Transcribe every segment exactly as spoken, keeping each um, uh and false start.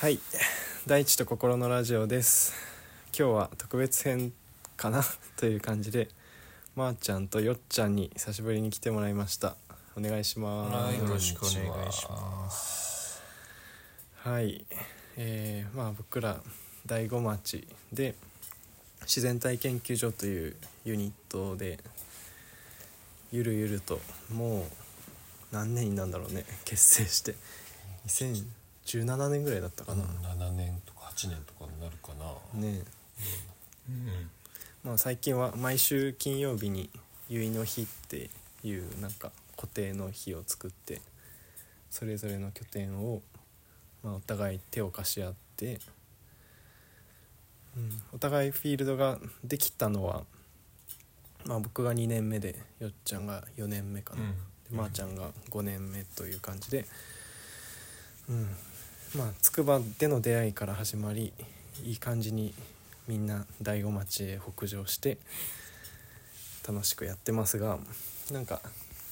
はい、大地と心のラジオです。今日は特別編かなという感じで、まーちゃんとよっちゃんに久しぶりに来てもらいました。お願いします。よろしくお願いします。はい、えー、まあ僕ら大子町で自然体研究所というユニットでゆるゆるともう何年になんだろうね、結成してにせんじゅうななねんぐらいだったかな、うん、ななねんとかはちねんとかになるかなねえ、うんうんまあ、最近は毎週金曜日に結いの日っていうなんか固定の日を作って、それぞれの拠点をまあお互い手を貸し合って、うん、お互いフィールドができたのは、まあ、僕がにねんめでよっちゃんがよねんめかな、うん、でまー、あ、ちゃんがごねんめという感じで、うんまあ、つくばでの出会いから始まり、いい感じにみんな大子町へ北上して楽しくやってますが、なんか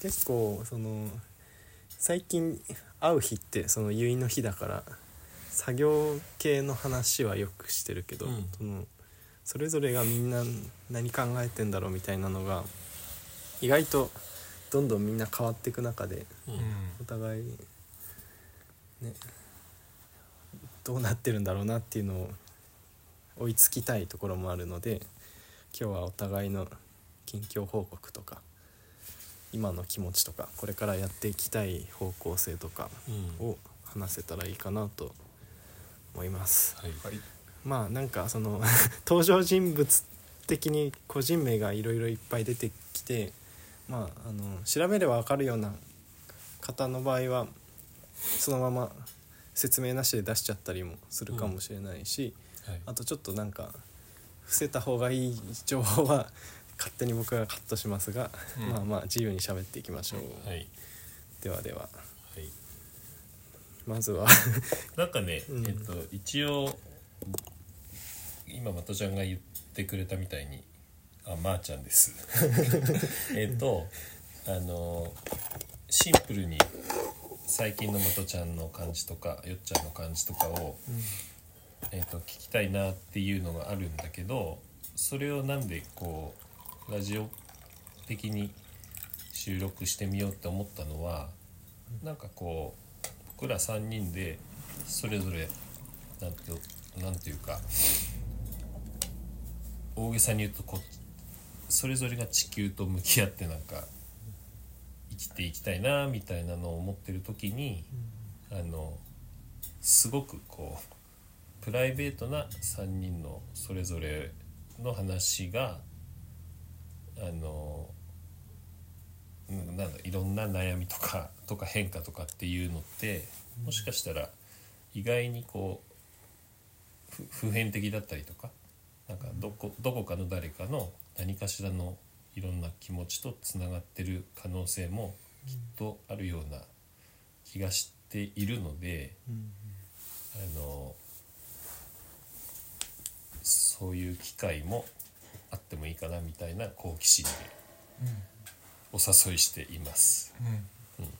結構その最近会う日ってその結いの日だから作業系の話はよくしてるけど、うん、そのそれぞれがみんな何考えてんだろうみたいなのが意外とどんどんみんな変わっていく中で、うん、お互いね、どうなってるんだろうなっていうのを追いつきたいところもあるので、今日はお互いの近況報告とか今の気持ちとかこれからやっていきたい方向性とかを話せたらいいかなと思います、うんはい、まあなんかその登場人物的に個人名がいろいろいっぱい出てきて、まあ、あの調べれば分かるような方の場合はそのまま説明なしで出しちゃったりもするかもしれないし、うんはい、あとちょっとなんか伏せた方がいい情報は勝手に僕がカットしますが、うん、まあまあ自由に喋っていきましょう、はい、ではでは、はい、まずはなんかね、うんえっと、一応今まとちゃんが言ってくれたみたいにあ、まーちゃんですえっとあのシンプルに最近のまとちゃんの感じとかよっちゃんの感じとかを、うんえー、と聞きたいなっていうのがあるんだけど、それをなんでこうラジオ的に収録してみようって思ったのは、なんかこう僕らさんにんでそれぞれなんて、なんていうか大げさに言うとこそれぞれが地球と向き合ってなんか生きていきたいなみたいなのを思ってる時に、うん、あのすごくこうプライベートなさんにんのそれぞれの話があのなんだいろんな悩みとかとか変化とかっていうのってもしかしたら意外にこう普遍的だったりとか、なんかどこ、どこかの誰かの何かしらのいろんな気持ちとつながってる可能性もきっとあるような気がしているので、うん、あのそういう機会もあってもいいかなみたいな好奇心でお誘いしています、うんうん、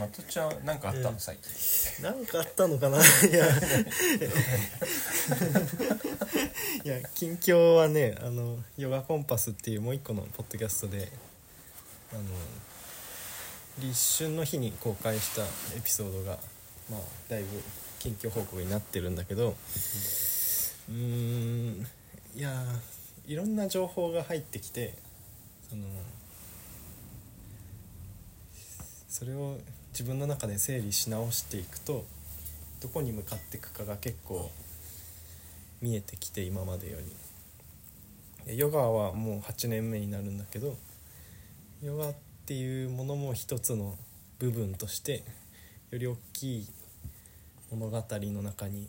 まとちゃんなんかあったの最近、なんかあったのかな、いやいや近況はね、あのヨガコンパスっていうもう一個のポッドキャストであの立春の日に公開したエピソードが、まあ、だいぶ近況報告になってるんだけど、うーんいやいろんな情報が入ってきて、そのそれを自分の中で整理し直していくとどこに向かっていくかが結構見えてきて、今までよりヨガはもうはちねんめになるんだけど、ヨガっていうものも一つの部分としてより大きい物語の中に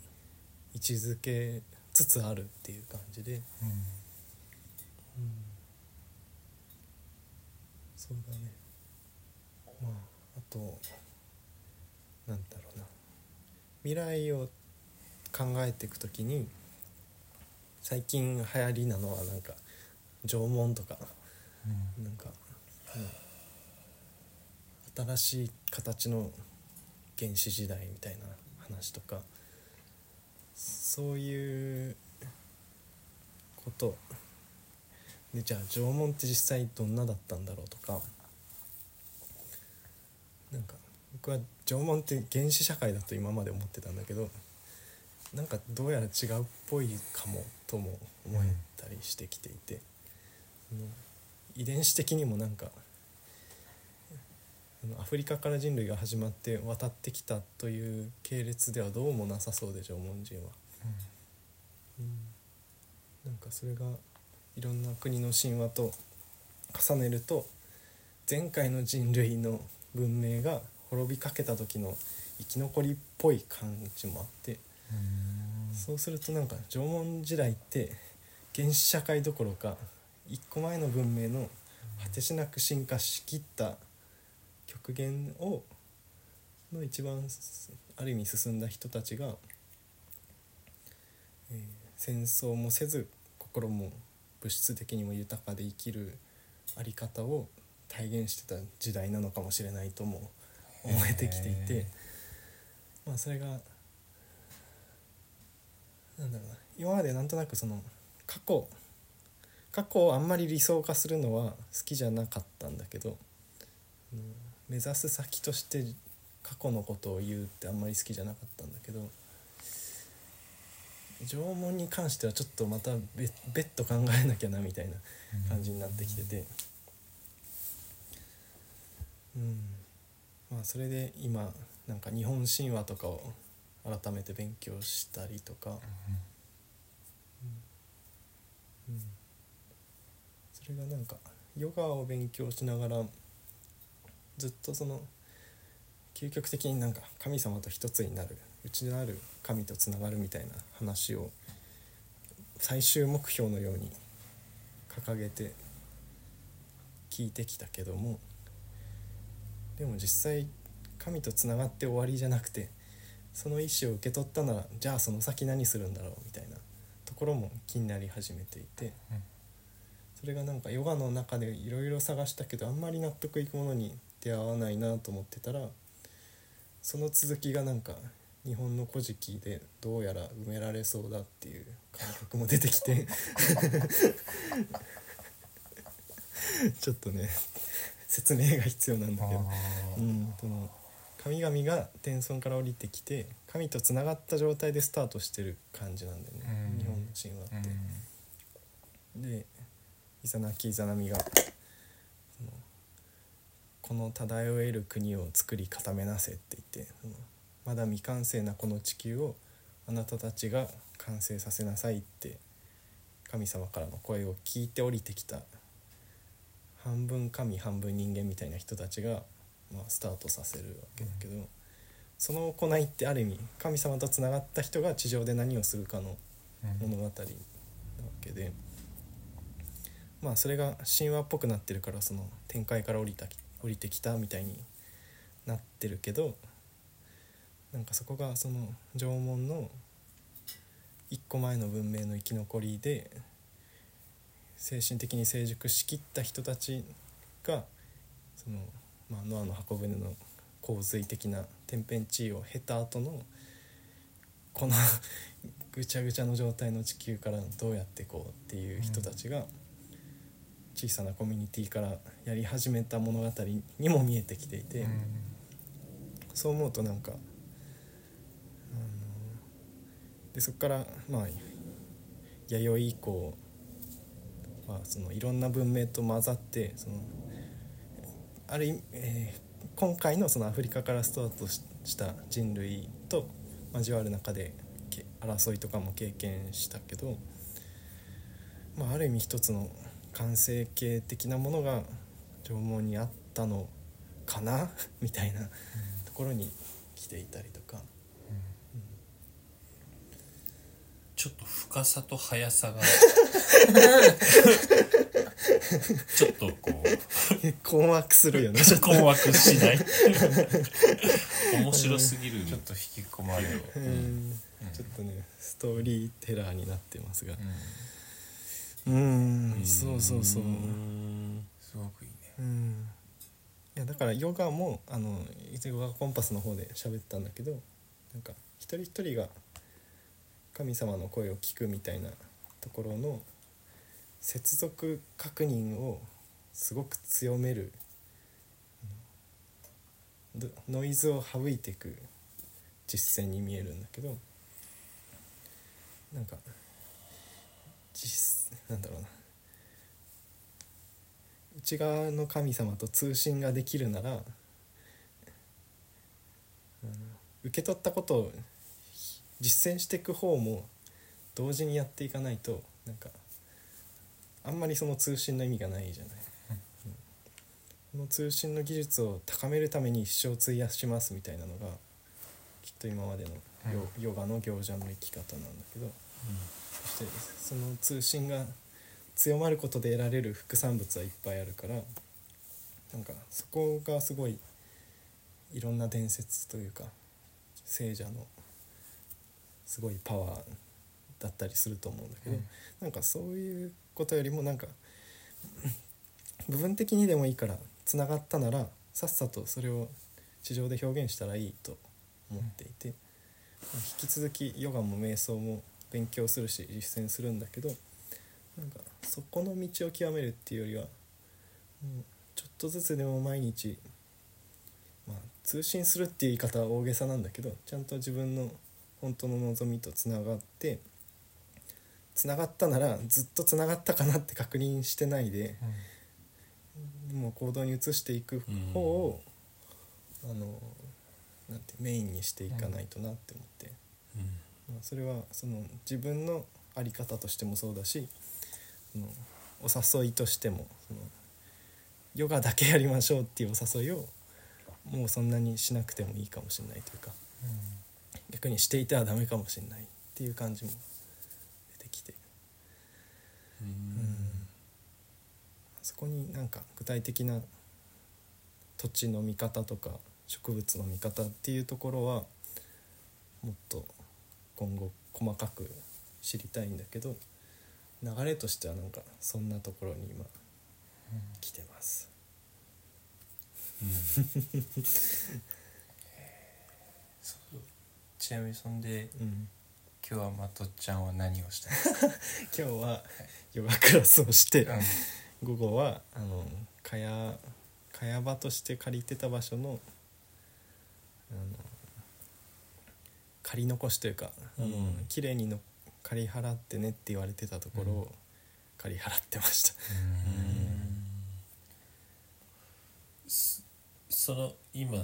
位置づけつつあるっていう感じで、うんうん、そうだね。まああとなんだろうな、未来を考えていくときに最近流行りなのはなんか縄文とか、うん、なんか、うん、新しい形の原始時代みたいな話とか、そういうことで、じゃあ縄文って実際どんなだったんだろうとか、なんか僕は縄文って原始社会だと今まで思ってたんだけど、なんかどうやら違うっぽいかもとも思えたりしてきていて、遺伝子的にもなんかアフリカから人類が始まって渡ってきたという系列ではどうもなさそうで、縄文人は、うんうん、なんかそれがいろんな国の神話と重ねると、前回の人類の文明が滅びかけた時の生き残りっぽい感じもあって、うん、そうするとなんか縄文時代って原始社会どころか一個前の文明の果てしなく進化しきった極限をの一番ある意味進んだ人たちが、えー、戦争もせず心も物質的にも豊かで生きる在り方を体現してた時代なのかもしれないとも思えてきていて、まあそれがなんだろうな、今までなんとなくその過去過去をあんまり理想化するのは好きじゃなかったんだけど、目指す先として過去のことを言うってあんまり好きじゃなかったんだけど、縄文に関してはちょっとまた別途考えなきゃなみたいな感じになってきてて、うん、まあそれで今なんか日本神話とかを改めて勉強したりとか、うんうん、それがなんかヨガを勉強しながらずっとその究極的になんか神様と一つになる、内なる神とつながるみたいな話を最終目標のように掲げて聞いてきたけども、でも実際神とつながって終わりじゃなくて、その意思を受け取ったならじゃあその先何するんだろうみたいなところも気になり始めていて、それがなんかヨガの中でいろいろ探したけどあんまり納得いくものに出会わないなと思ってたら、その続きがなんか日本の古事記でどうやら埋められそうだっていう感覚も出てきてちょっとね説明が必要なんだけど、うん、その神々が天孫から降りてきて神とつながった状態でスタートしてる感じなんだよね、日本の神話って、でイザナキイザナミがこの漂える国を作り固めなせって言って、まだ未完成なこの地球をあなたたちが完成させなさいって神様からの声を聞いて降りてきた半分神半分人間みたいな人たちがまあ、スタートさせるわけだけど、うん、その行いってある意味神様とつながった人が地上で何をするかの物語なわけで、まあそれが神話っぽくなってるから、その天界から降りた降りてきたみたいになってるけど、なんかそこがその縄文の一個前の文明の生き残りで精神的に成熟しきった人たちがそのまあ、ノアの箱舟の洪水的な天変地異を経た後のこのぐちゃぐちゃの状態の地球からどうやっていこうっていう人たちが小さなコミュニティからやり始めた物語にも見えてきていて、そう思うとなんかあのでそこからまあ弥生以降はそのいろんな文明と混ざって、そのある意味、えー、今回 の, そのアフリカからスタートした人類と交わる中で争いとかも経験したけど、まあ、ある意味一つの完成形的なものが縄文にあったのかなみたいなところに来ていたりとか、うんうん、ちょっと深さと速さがちょっとこう困惑するよね。困惑しない面白すぎる、うん、ちょっと引き込まれる、うんうん、ちょっとねストーリーテラーになってますが、うん、うーんそうそうそう、うんすごくいいね、うん、いやだからヨガもあのいつヨガコンパスの方で喋ったんだけど、なんか一人一人が神様の声を聞くみたいなところの接続確認をすごく強める、ノイズを省いていく実践に見えるんだけど、なんか実なんだろうな、内側の神様と通信ができるなら、受け取ったことを実践していく方も同時にやっていかないと、なんかあんまりその通信の意味がないじゃない。この通信の技術を高めるために一生費やしますみたいなのがきっと今までのヨガの行者の生き方なんだけど、うん、そしてその通信が強まることで得られる副産物はいっぱいあるから、なんかそこがすごいいろんな伝説というか聖者のすごいパワーだったりすると思うんだけど、うん、なんかそういうことよりもなんか部分的にでもいいからつながったならさっさとそれを地上で表現したらいいと思っていて、うん、引き続きヨガも瞑想も勉強するし実践するんだけど、なんかそこの道を極めるっていうよりはもうちょっとずつでも毎日、まあ、通信するっていう言い方は大げさなんだけど、ちゃんと自分の本当の望みとつながって、つながったならずっとつながったかなって確認してないで、うん、もう行動に移していく方を、うん、あのなんてメインにしていかないとなって思って、うんまあ、それはその自分の在り方としてもそうだし、そのお誘いとしてもそのヨガだけやりましょうっていうお誘いをもうそんなにしなくてもいいかもしれないというか、うん、逆にしていてはダメかもしれないっていう感じも出てきて、うんうんそこになんか具体的な土地の見方とか植物の見方っていうところはもっと今後細かく知りたいんだけど、流れとしてはなんかそんなところに今来てます、うんうん、そうちなみにそんで、うん今日はまとっちゃんは何をしたんですか？今日はヨガクラスをして、うん午後はあのかやかや場として借りてた場所の、 あの借り残しというか、うん、あの綺麗にの借り払ってねって言われてたところを借り払ってました、うんうんうん、そ, その今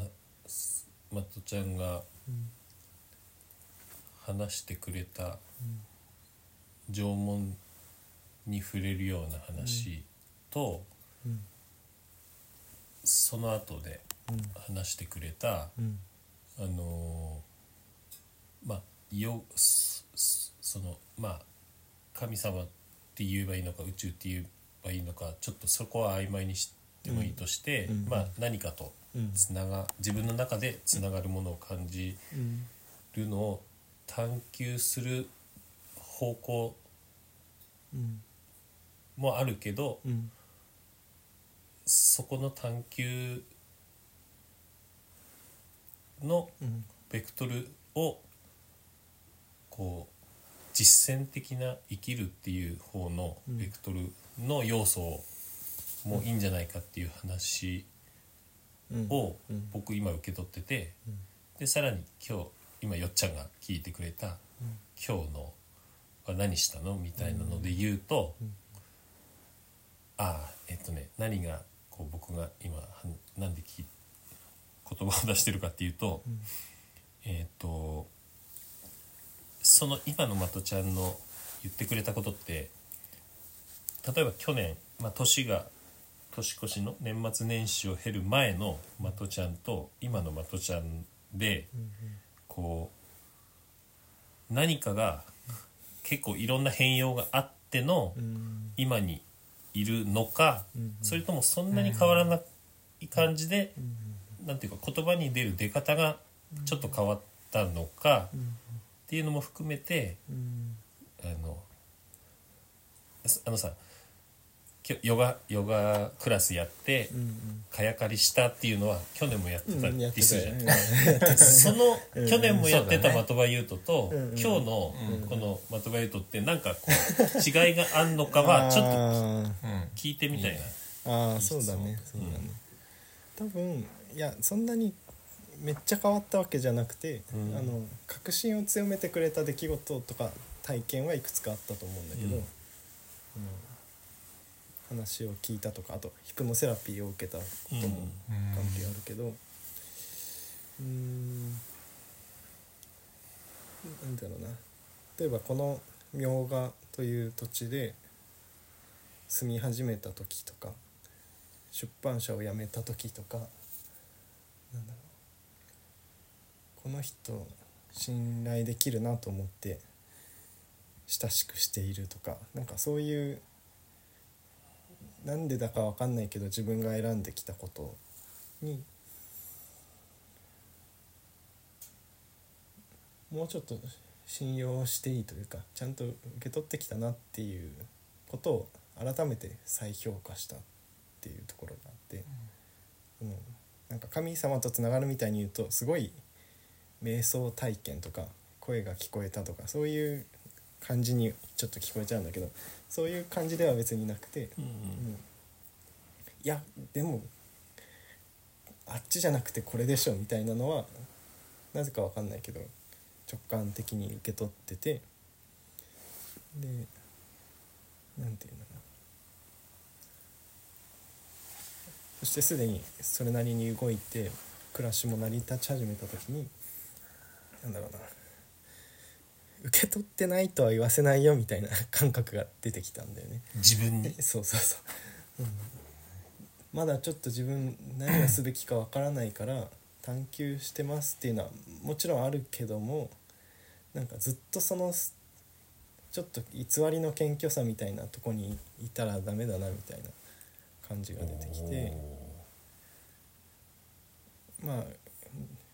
まとちゃんが話してくれた縄文に触れるような話、うんとうん、その後で話してくれた、うん、あのまあよそのまあ神様って言えばいいのか宇宙って言えばいいのかちょっとそこは曖昧にしてもいいとして、うんまあ、何かとつなが、うん、自分の中でつながるものを感じるのを探求する方向もあるけど、うんそこの探求のベクトルをこう実践的な生きるっていう方のベクトルの要素もいいんじゃないかっていう話を僕今受け取ってて、でさらに今日今よっちゃんが聞いてくれた今日のは何したのみたいなので言うと、ああえっとね何がこう僕が今なんでき言葉を出してるかっていうと、うん、えー、っとその今のまとちゃんの言ってくれたことって、例えば去年、まあ、年が年越しの年末年始を経る前のまとちゃんと今のまとちゃんで、うん、こう何かが結構いろんな変容があっての、うん、今にいるのか、それともそんなに変わらない感じで、なんていうか言葉に出る出方がちょっと変わったのかっていうのも含めて、あの、あのさヨガヨガクラスやって、うんうん、かやかりしたっていうのは去年もやってたりするじゃん、うん、やってたよね、その去年もやってた的場優斗と、うんうん、今日のこの的場優斗ってなんかこう違いがあんのかはちょっと聞いてみたいな。ああそうだねそうだね、うん、多分いやそんなにめっちゃ変わったわけじゃなくて、うん、あの確信を強めてくれた出来事とか体験はいくつかあったと思うんだけど、うんうん、話を聞いたとかあとヒプノセラピーを受けたことも関係あるけど、うんうん、なんだろうな、例えばこの明賀という土地で住み始めた時とか出版社を辞めた時とか、なんだろう、この人信頼できるなと思って親しくしているとか、なんかそういうなんでだか分かんないけど自分が選んできたことにもうちょっと信用していいというか、ちゃんと受け取ってきたなっていうことを改めて再評価したっていうところがあって、うん、なんか神様とつながるみたいに言うとすごい瞑想体験とか声が聞こえたとかそういう感じにちょっと聞こえちゃうんだけど、そういう感じでは別になくて、うんうんうん、いやでもあっちじゃなくてこれでしょみたいなのはなぜか分かんないけど直感的に受け取ってて、でなんていうのかな、そしてすでにそれなりに動いて暮らしも成り立ち始めた時に、なんだろうな、受け取ってないとは言わせないよみたいな感覚が出てきたんだよね自分に。そうそうそう、うん、まだちょっと自分何をすべきかわからないから探求してますっていうのはもちろんあるけども、なんかずっとそのちょっと偽りの謙虚さみたいなとこにいたらダメだなみたいな感じが出てきて、まあ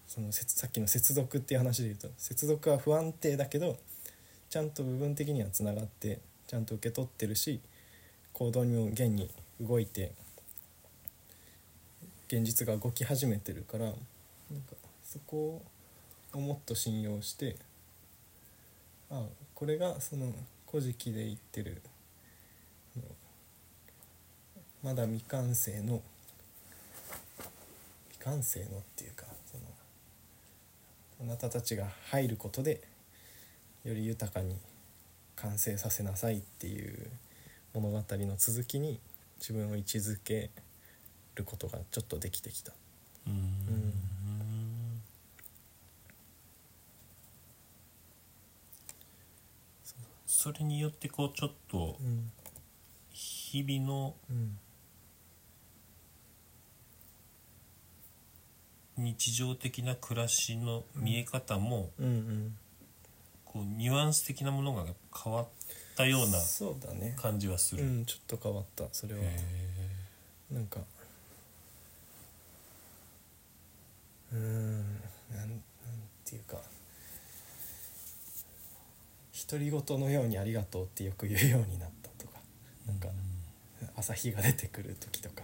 そのさっきの接続っていう話で言うと、接続は不安定だけどちゃんと部分的にはつながってちゃんと受け取ってるし、行動にも現に動いて現実が動き始めてるから、なんかそこをもっと信用して、あこれがその古事記で言ってるまだ未完成の未完成のっていうか、そのあなたたちが入ることでより豊かに完成させなさいっていう物語の続きに自分を位置づけることがちょっとできてきた。うーん、うん、それによってこうちょっと日々の、うん、日常的な暮らしの見え方も、うんうんうん、こうニュアンス的なものが変わったような感じはする。そうだね、うん、ちょっと変わった。それはなんかうーんなん、なんていうか独り言のようにありがとうってよく言うようになったとか、なんか朝日が出てくる時とか、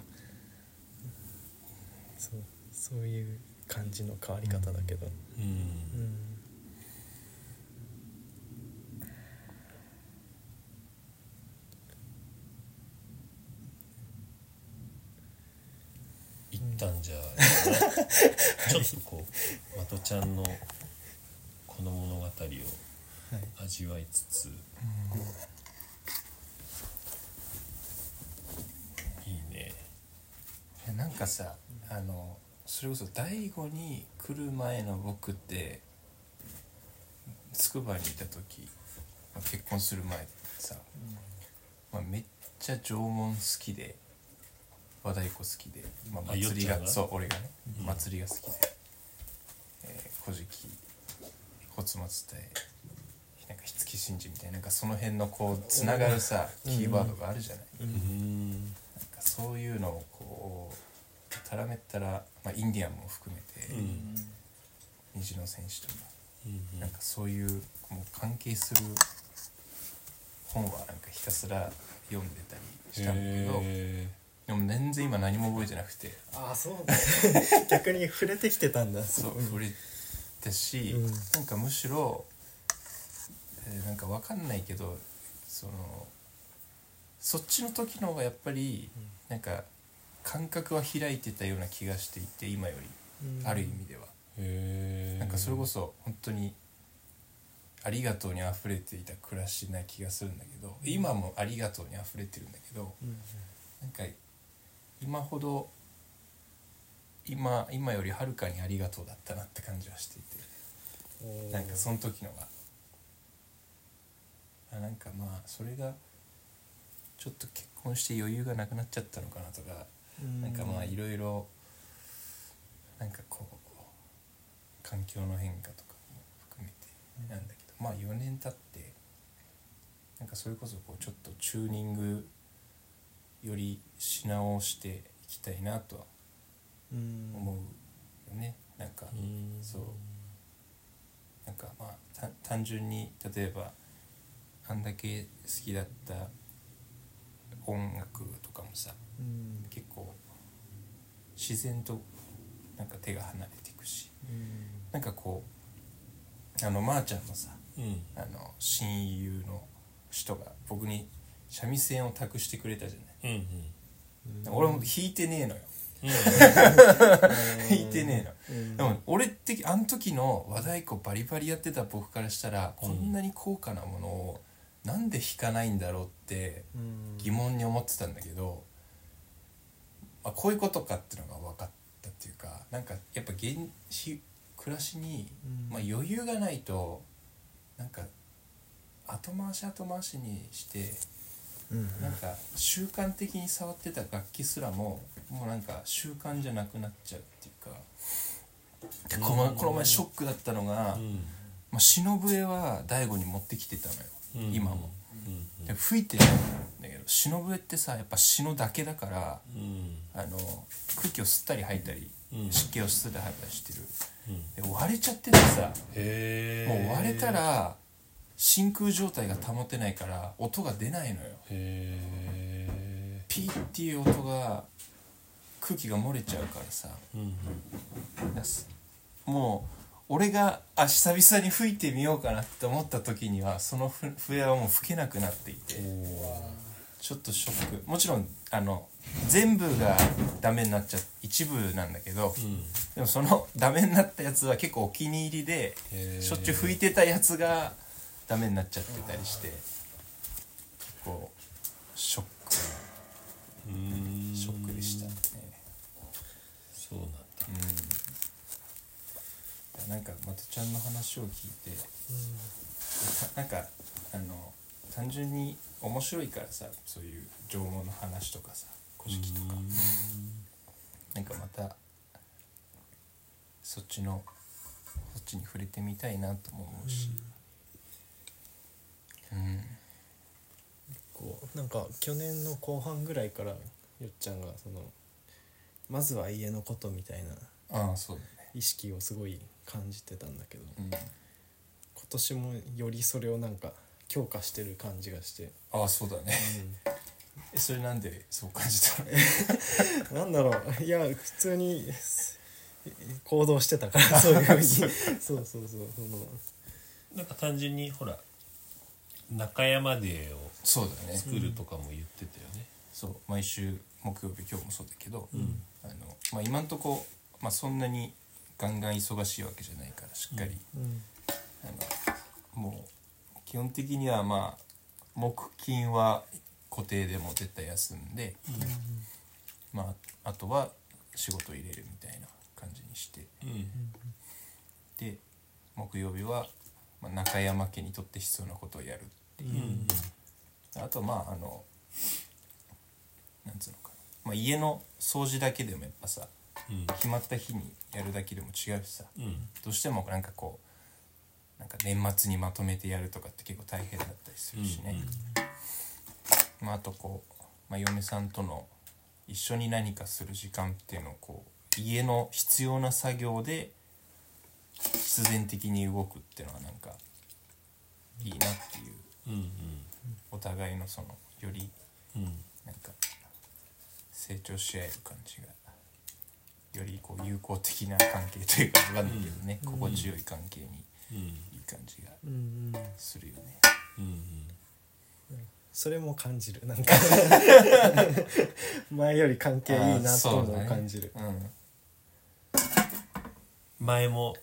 そうそういう感じの変わり方だけど、うんうん、一旦じゃあ、うん、ちょっとこう、はい、まとちゃんのこの物語を味わいつつ、はい、いいね。なんかさ、あのそれこそ大悟に来る前の僕って筑波にいた時、まあ、結婚する前ってさ、まあ、めっちゃ縄文好きで和太鼓好きで、まあ、祭りがそう俺がね、うん、祭りが好きで、えー、古事記骨松隊なんか火付神事みたいな、なんかその辺のこうつながるさキーワードがあるじゃない、うんうん、なんかそういうのをこうたらめったら、まあ、インディアンも含めて、うん、虹の戦士とか、うんうん、なんかそういう、もう関係する本はなんかひたすら読んでたりしたんだけど、えー、でも全然今何も覚えてなくて。ああそうだ逆に触れてきてたんだ。そう、うん、触れたし、うん、なんかむしろ、えー、なんか分かんないけどそのそっちの時の方がやっぱりなんか感覚は開いてたような気がしていて、今より、うん、ある意味では、へー、なんかそれこそ本当にありがとうにあふれていた暮らしな気がするんだけど、今もありがとうにあふれてるんだけど、うん、なんか今ほど 今, 今よりはるかにありがとうだったなって感じはしていて、なんかその時のがなんかまあそれがちょっと結婚して余裕がなくなっちゃったのかなとか、なんかまあいろいろなんかこう環境の変化とかも含めてなんだけど、まあよねん経ってなんかそれこそこうちょっとチューニングよりし直していきたいなとは思うよね。なんかそう、なんかまあ単純に例えばあんだけ好きだった音楽とかもさ、うん、結構自然となんか手が離れていくし、うん、なんかこうあのまーちゃんのさ、うん、あの親友の人が僕に三味線を託してくれたじゃない、うんうん、だから俺も弾いてねえのよ、うん、弾いてねえの、うん、でも俺ってあの時の和太鼓バリバリやってた僕からしたら、うん、こんなに高価なものをなんで弾かないんだろうって疑問に思ってたんだけど、まあ、こういうことかっていうのが分かったっていうか、なんかやっぱ現し暮らしに、まあ、余裕がないとなんか後回し後回しにして、うんうん、なんか習慣的に触ってた楽器すらももうなんか習慣じゃなくなっちゃうっていうか、で こ, のこの前ショックだったのが、うんうん、まあ、篠笛は大悟に持ってきてたのよ、今も、うんうん、で吹いてるんだけど、篠笛ってさやっぱ篠だけだから、うん、あの空気を吸ったり吐いたり、うん、湿気を吸ったり吐いたりしてる、うん、で割れちゃっててさ、へー、もう割れたら真空状態が保てないから音が出ないのよ。へー、ピーっていう音が空気が漏れちゃうからさ、うんうん、もう俺があ久々に吹いてみようかなって思った時にはその笛はもう吹けなくなっていて、ちょっとショック。もちろんあの全部がダメになっちゃう一部なんだけど、うん、でもそのダメになったやつは結構お気に入りでしょっちゅう吹いてたやつがダメになっちゃってたりして結構ショック、うーんショックでしたね。そうなんだ、うん、なんかまとちゃんの話を聞いて、うん、なんかあの単純に面白いからさ、そういう情報の話とかさ、古式とか、うん、なんかまたそっちのそっちに触れてみたいなとも思うし、うんうん、こうなんか去年の後半ぐらいからよっちゃんがそのまずは家のことみたいな、ああそうだね、意識をすごい感じてたんだけど、うん、今年もよりそれをなんか強化してる感じがして。ああそうだね、うん、えそれなんでそう感じたのなんだろう、いや普通に行動してたからそういう風にそうそうそうそう、なんか単純にほら中山デーを作るとかも言ってたよね。そう、うん、そう毎週木曜日、今日もそうだけど、うん、あのまあ、今んとこ、まあ、そんなにガンガン忙しいわけじゃないからしっかり、うんうん、あのもう基本的にはまあ木金は固定でも絶対休んで、うん、まああとは仕事入れるみたいな感じにして、うん、で木曜日はまあ中山家にとって必要なことをやるっていう、うん、あとまああのなんつうのかな、まあ、家の掃除だけでもやっぱさ、うん、決まった日にやるだけでも違うしさ、うん、どうしてもなんかこうなんか年末にまとめてやるとかって結構大変だったりするしね、うん、まあ、あとこう、まあ、嫁さんとの一緒に何かする時間っていうのをこう家の必要な作業で必然的に動くっていうのはなんかいいなっていううんうん、お互いのそのよりなんか成長し合える感じがよりこう友好的な関係というか分かんないけどね、うん、心地よい関係にいい感じがするよね、うんうんうん、それも感じるなんか前より関係いいなとも感じる、ねうん、前も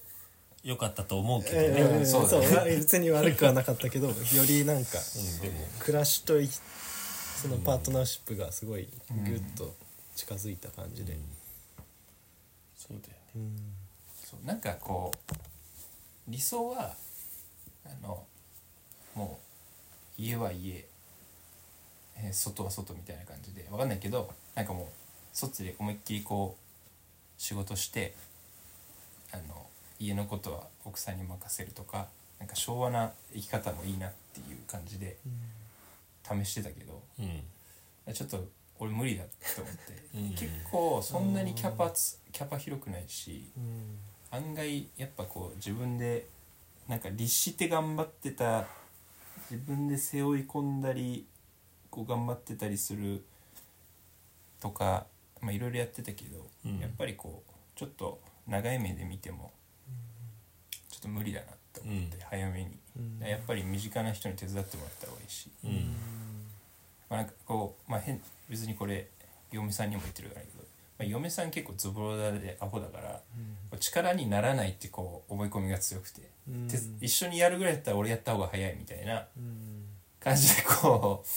良かったと思うけどね、えー、そうだね、別に悪くはなかったけどよりなんか、うん、暮らしとそのパートナーシップがすごいグッと近づいた感じで、うんうん、そうだよね、うん、そうなんかこう理想はあのもう家は家、えー、外は外みたいな感じでわかんないけどなんかもうそっちで思いっきりこう仕事してあの家のことは奥さんに任せるとかなんか昭和な生き方もいいなっていう感じで試してたけど、うん、ちょっと俺無理だと思って、うん、結構そんなにキャパつ、キャパ広くないし、うん、案外やっぱこう自分でなんか律して頑張ってた自分で背負い込んだりこう頑張ってたりするとかまあいろいろやってたけど、うん、やっぱりこうちょっと長い目で見てもちょっと無理だなと思って、うん、早めに、うん、やっぱり身近な人に手伝ってもらった方がいいし、うんまあ、なんかこう、まあ、変別にこれ嫁さんにも言ってるからだけど、まあ、嫁さん結構ズボラでアホだから、うん、力にならないってこう思い込みが強くて、うん、一緒にやるぐらいだったら俺やった方が早いみたいな感じでこう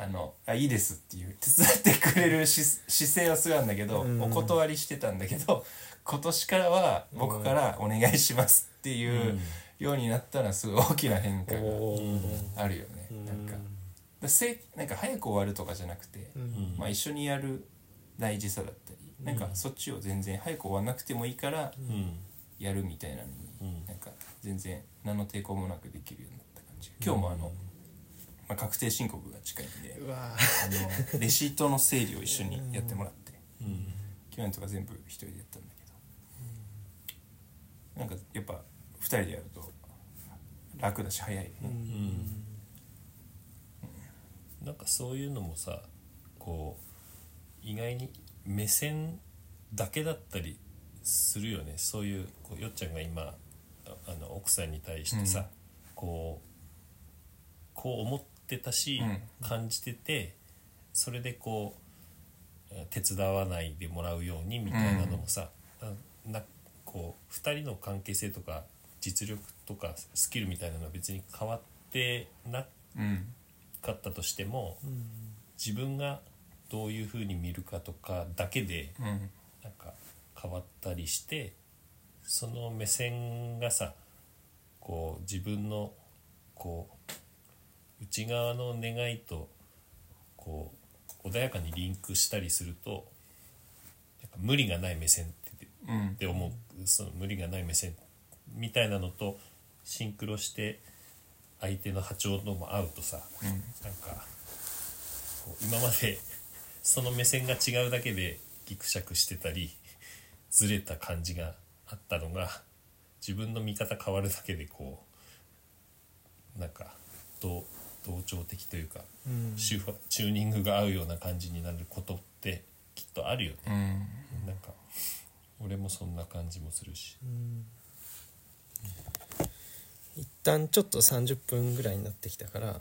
あのあいいですっていう手伝ってくれる姿勢はすごいんだけど、うん、お断りしてたんだけど今年からは僕からお願いしますっていうようになったらすごい大きな変化があるよね。なんか、だせ、なんか早く終わるとかじゃなくて、まあ、一緒にやる大事さだったりなんかそっちを全然早く終わなくてもいいからやるみたいなのになんか全然何の抵抗もなくできるようになった感じ。今日もあの、まあ、確定申告が近いんであのレシートの整理を一緒にやってもらって去年とか全部一人でやったんだけどなんかやっぱふたりでやると楽だし早いね、うんうん、なんかそういうのもさこう意外に目線だけだったりするよね。そういう、こうよっちゃんが今あの奥さんに対してさ、うん、こうこう思ってたし、うん、感じててそれでこう手伝わないでもらうようにみたいなのもさ、うん、なこうふたりの関係性とか実力とかスキルみたいなのは別に変わってなかったとしても、うん、自分がどういう風に見るかとかだけでなんか変わったりしてその目線がさこう自分のこう内側の願いとこう穏やかにリンクしたりするとなんか無理がない目線って思う、うん、その無理がない目線みたいなのとシンクロして相手の波長のも合うとさ、うん、なんかこう今までその目線が違うだけでギクシャクしてたりずれた感じがあったのが自分の見方変わるだけでこうなんか同調的というか、うん、チューニングが合うような感じになることってきっとあるよね、うん、なんか俺もそんな感じもするし、うん、一旦ちょっとさんじゅっぷんぐらいになってきたから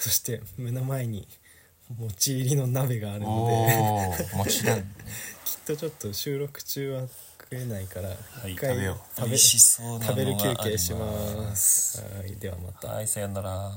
そして目の前に持ち入りの鍋があるので持ちなん、ね、きっとちょっと収録中は食えないから一回、はい、食べよう。食べる休憩します。はい、ではまた。はい、さよなら。